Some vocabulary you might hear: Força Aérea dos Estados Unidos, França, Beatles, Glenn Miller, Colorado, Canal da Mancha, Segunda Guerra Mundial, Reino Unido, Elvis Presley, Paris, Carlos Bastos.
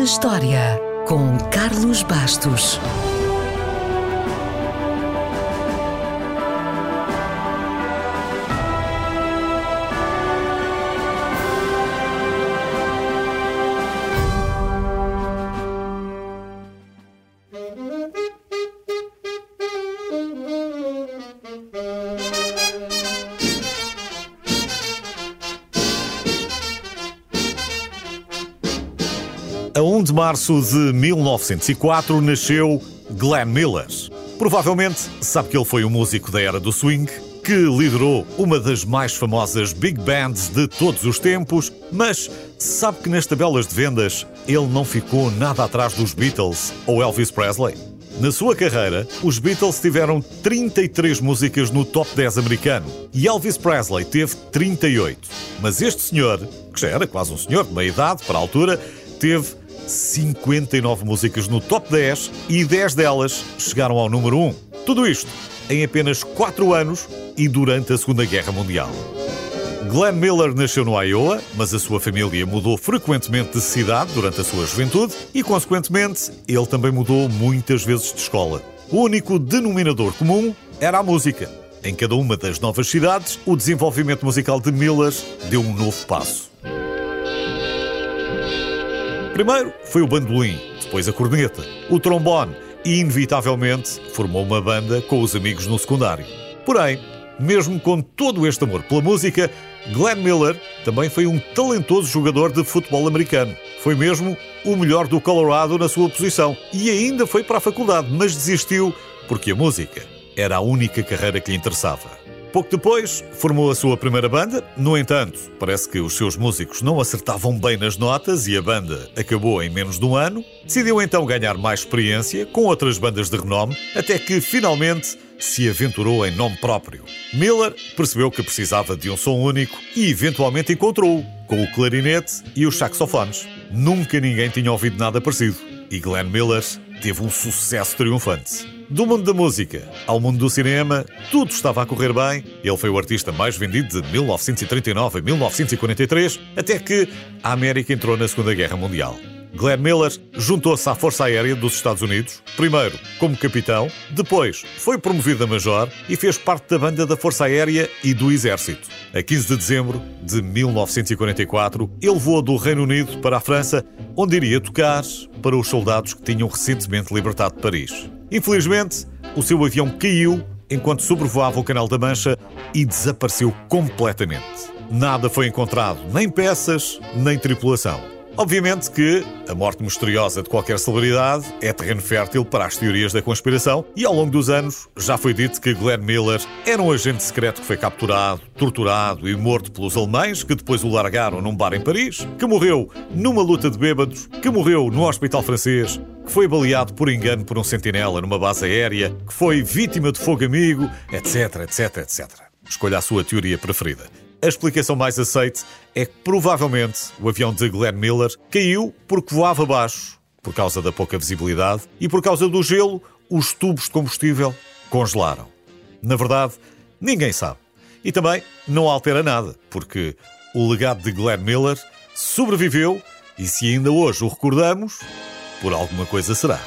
na História, com Carlos Bastos. A 1 de março de 1904 nasceu Glenn Miller. Provavelmente sabe que ele foi um músico da era do swing, que liderou uma das mais famosas big bands de todos os tempos, mas sabe que nas tabelas de vendas ele não ficou nada atrás dos Beatles ou Elvis Presley? Na sua carreira, os Beatles tiveram 33 músicas no top 10 americano e Elvis Presley teve 38. Mas este senhor, que já era quase um senhor de meia-idade para a altura, teve 59 músicas no top 10 e 10 delas chegaram ao número 1. Tudo isto em apenas 4 anos e durante a Segunda Guerra Mundial. Glenn Miller nasceu no Iowa, mas a sua família mudou frequentemente de cidade durante a sua juventude e, consequentemente, ele também mudou muitas vezes de escola. O único denominador comum era a música. Em cada uma das novas cidades, o desenvolvimento musical de Miller deu um novo passo. Primeiro foi o bandolim, depois a corneta, o trombone e, inevitavelmente, formou uma banda com os amigos no secundário. Porém, mesmo com todo este amor pela música, Glenn Miller também foi um talentoso jogador de futebol americano. Foi mesmo o melhor do Colorado na sua posição e ainda foi para a faculdade, mas desistiu porque a música era a única carreira que lhe interessava. Pouco depois, formou a sua primeira banda. No entanto, parece que os seus músicos não acertavam bem nas notas e a banda acabou em menos de um ano. Decidiu então ganhar mais experiência com outras bandas de renome, até que finalmente se aventurou em nome próprio. Miller percebeu que precisava de um som único e eventualmente encontrou-o, com o clarinete e os saxofones. Nunca ninguém tinha ouvido nada parecido e Glenn Miller teve um sucesso triunfante. Do mundo da música ao mundo do cinema, tudo estava a correr bem. Ele foi o artista mais vendido de 1939 a 1943, até que a América entrou na Segunda Guerra Mundial. Glenn Miller juntou-se à Força Aérea dos Estados Unidos, primeiro como capitão, depois foi promovido a major e fez parte da banda da Força Aérea e do Exército. A 15 de dezembro de 1944, ele voou do Reino Unido para a França, onde iria tocar para os soldados que tinham recentemente libertado Paris. Infelizmente, o seu avião caiu enquanto sobrevoava o Canal da Mancha e desapareceu completamente. Nada foi encontrado, nem peças, nem tripulação. Obviamente que a morte misteriosa de qualquer celebridade é terreno fértil para as teorias da conspiração e, ao longo dos anos, já foi dito que Glenn Miller era um agente secreto que foi capturado, torturado e morto pelos alemães, que depois o largaram num bar em Paris, que morreu numa luta de bêbados, que morreu no hospital francês, que foi baleado por engano por um sentinela numa base aérea, que foi vítima de fogo amigo, etc, etc, etc. Escolha a sua teoria preferida. A explicação mais aceite é que provavelmente o avião de Glenn Miller caiu porque voava baixo, por causa da pouca visibilidade e por causa do gelo, os tubos de combustível congelaram. Na verdade, ninguém sabe. E também não altera nada, porque o legado de Glenn Miller sobreviveu e se ainda hoje o recordamos, por alguma coisa será.